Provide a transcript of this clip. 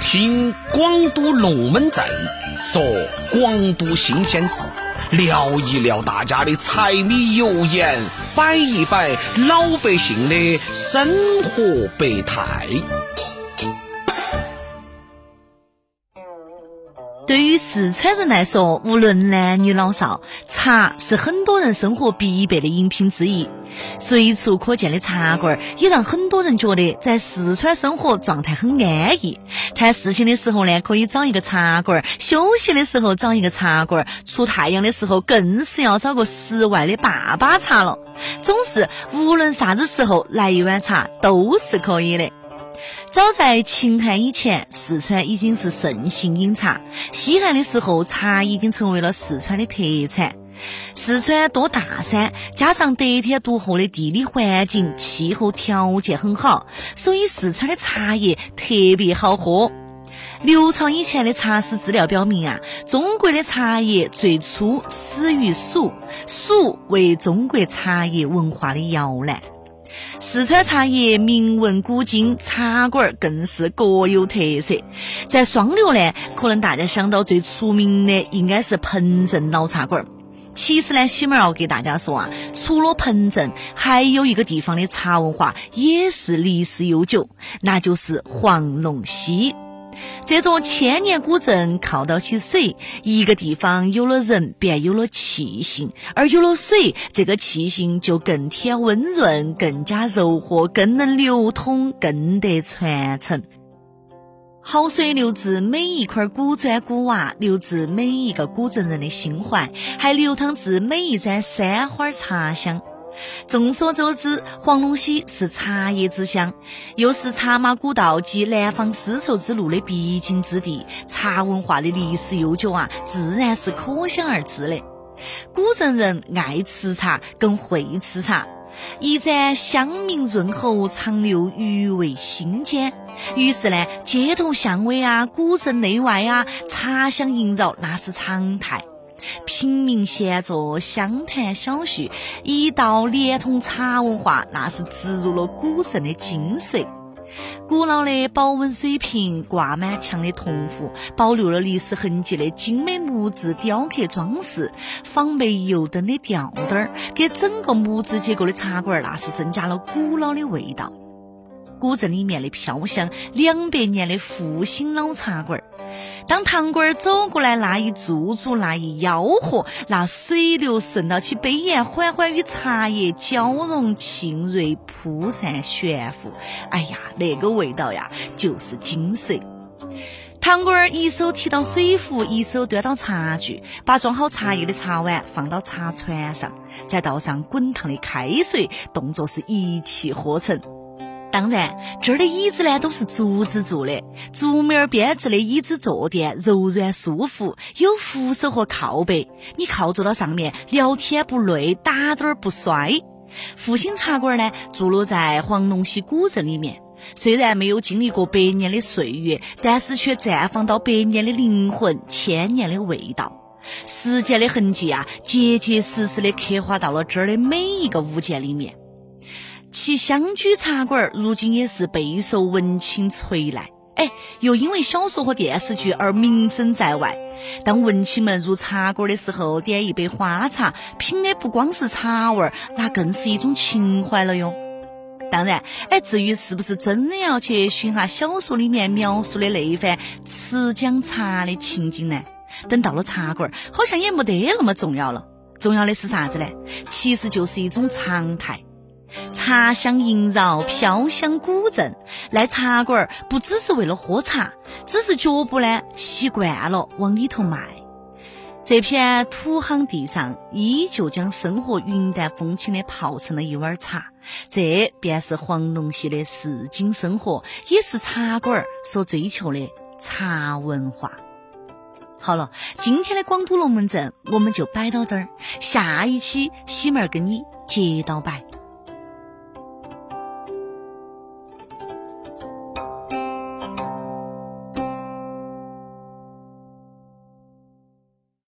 听广都龙门阵，说广都新鲜事，聊一聊大家的柴米油盐，摆一摆老百姓的生活百态。对于四川人来说，无论男女老少，茶是很多人生活必备的饮品之一。随处可见的茶馆也让很多人觉得在四川生活状态很安逸。谈事情的时候呢，可以找一个茶馆；休息的时候找一个茶馆；出太阳的时候更是要找个室外的坝坝茶了。总是无论啥子时候来一碗茶都是可以的。早在秦汉以前，四川已经是盛行饮茶。西汉的时候，茶已经成为了四川的特产。四川多大山，加上得天独厚的地理环境，气候条件很好，所以四川的茶叶特别好喝。刘朝以前的茶史资料表明啊，中国的茶叶最初始于蜀，蜀为中国茶叶文化的摇篮。四川茶叶名闻古今，茶馆更是各有特色。在双流呢，可能大家想到最出名的应该是彭镇老茶馆。其实呢，西门要给大家说啊，除了彭镇，还有一个地方的茶文化也是历史悠久，那就是黄龙溪。这座千年古镇靠到起水，一个地方有了人便有了气性，而有了水，这个气性就更添温润，更加柔和，更能流通，更得传承。好水流至每一块古砖古瓦，流至每一个古镇人的心怀，还流淌至每一盏山花茶香。众所周知，黄龙溪是茶叶之乡，又是茶马古道及南方丝绸之路的必经之地，茶文化的历史悠久啊，自然是可想而知的。古镇人爱吃茶，更会吃茶，一盏香茗润喉，长留余味心间。于是呢，街头巷尾啊，古镇内外啊，茶香萦绕，那是常态。平民闲坐，相谈小叙，一道连通茶文化，那是植入了古镇的精髓。古老的保温水瓶，挂满墙的铜壶，保留了历史痕迹的精美木质雕刻装饰，仿焙油灯的吊灯，给整个木质结构的茶馆那是增加了古老的味道。古镇里面的飘香200年的复兴老茶馆，当堂倌走过来，那一驻足，那一吆喝，那水流顺到其杯沿，缓缓与茶叶交融，沁蕊铺散悬浮。哎呀，那个味道呀，就是精髓。堂倌一手提到水壶，一手端到茶具，把装好茶叶的茶碗放到茶船上，再倒上滚烫的开水，动作是一气呵成。当然，这儿的椅子呢都是竹子做的，竹苗编制的椅子坐垫柔软舒服，有扶手和靠背，你靠坐到上面，聊天不累，打盹不摔。复兴茶馆呢，坐落在黄龙溪古镇里面，虽然没有经历过100年的岁月，但是却绽放到100年的灵魂，1000年的味道。时间的痕迹啊，结结实实的刻画到了这儿的每一个物件里面。其乡居茶馆如今也是备受文青垂睐，又因为小说和电视剧而名声在外。当文青们入茶馆的时候，点一杯花茶，品的不光是茶味，那更是一种情怀了哟。当然，至于是不是真的要去寻下小说里面描述的那一番吃讲茶的情景呢？等到了茶馆，好像也没得那么重要了。重要的是啥子呢？其实就是一种常态。茶香萦绕，飘香古镇，来茶馆不只是为了喝茶，只是脚步呢习惯了往里头迈。这片土夯地上依旧将生活云淡风轻地泡成了一碗茶，这便是黄龙溪的市井生活，也是茶馆所追求的茶文化。好了，今天的广都龙门阵我们就摆到这儿，下一期西门跟你接到摆。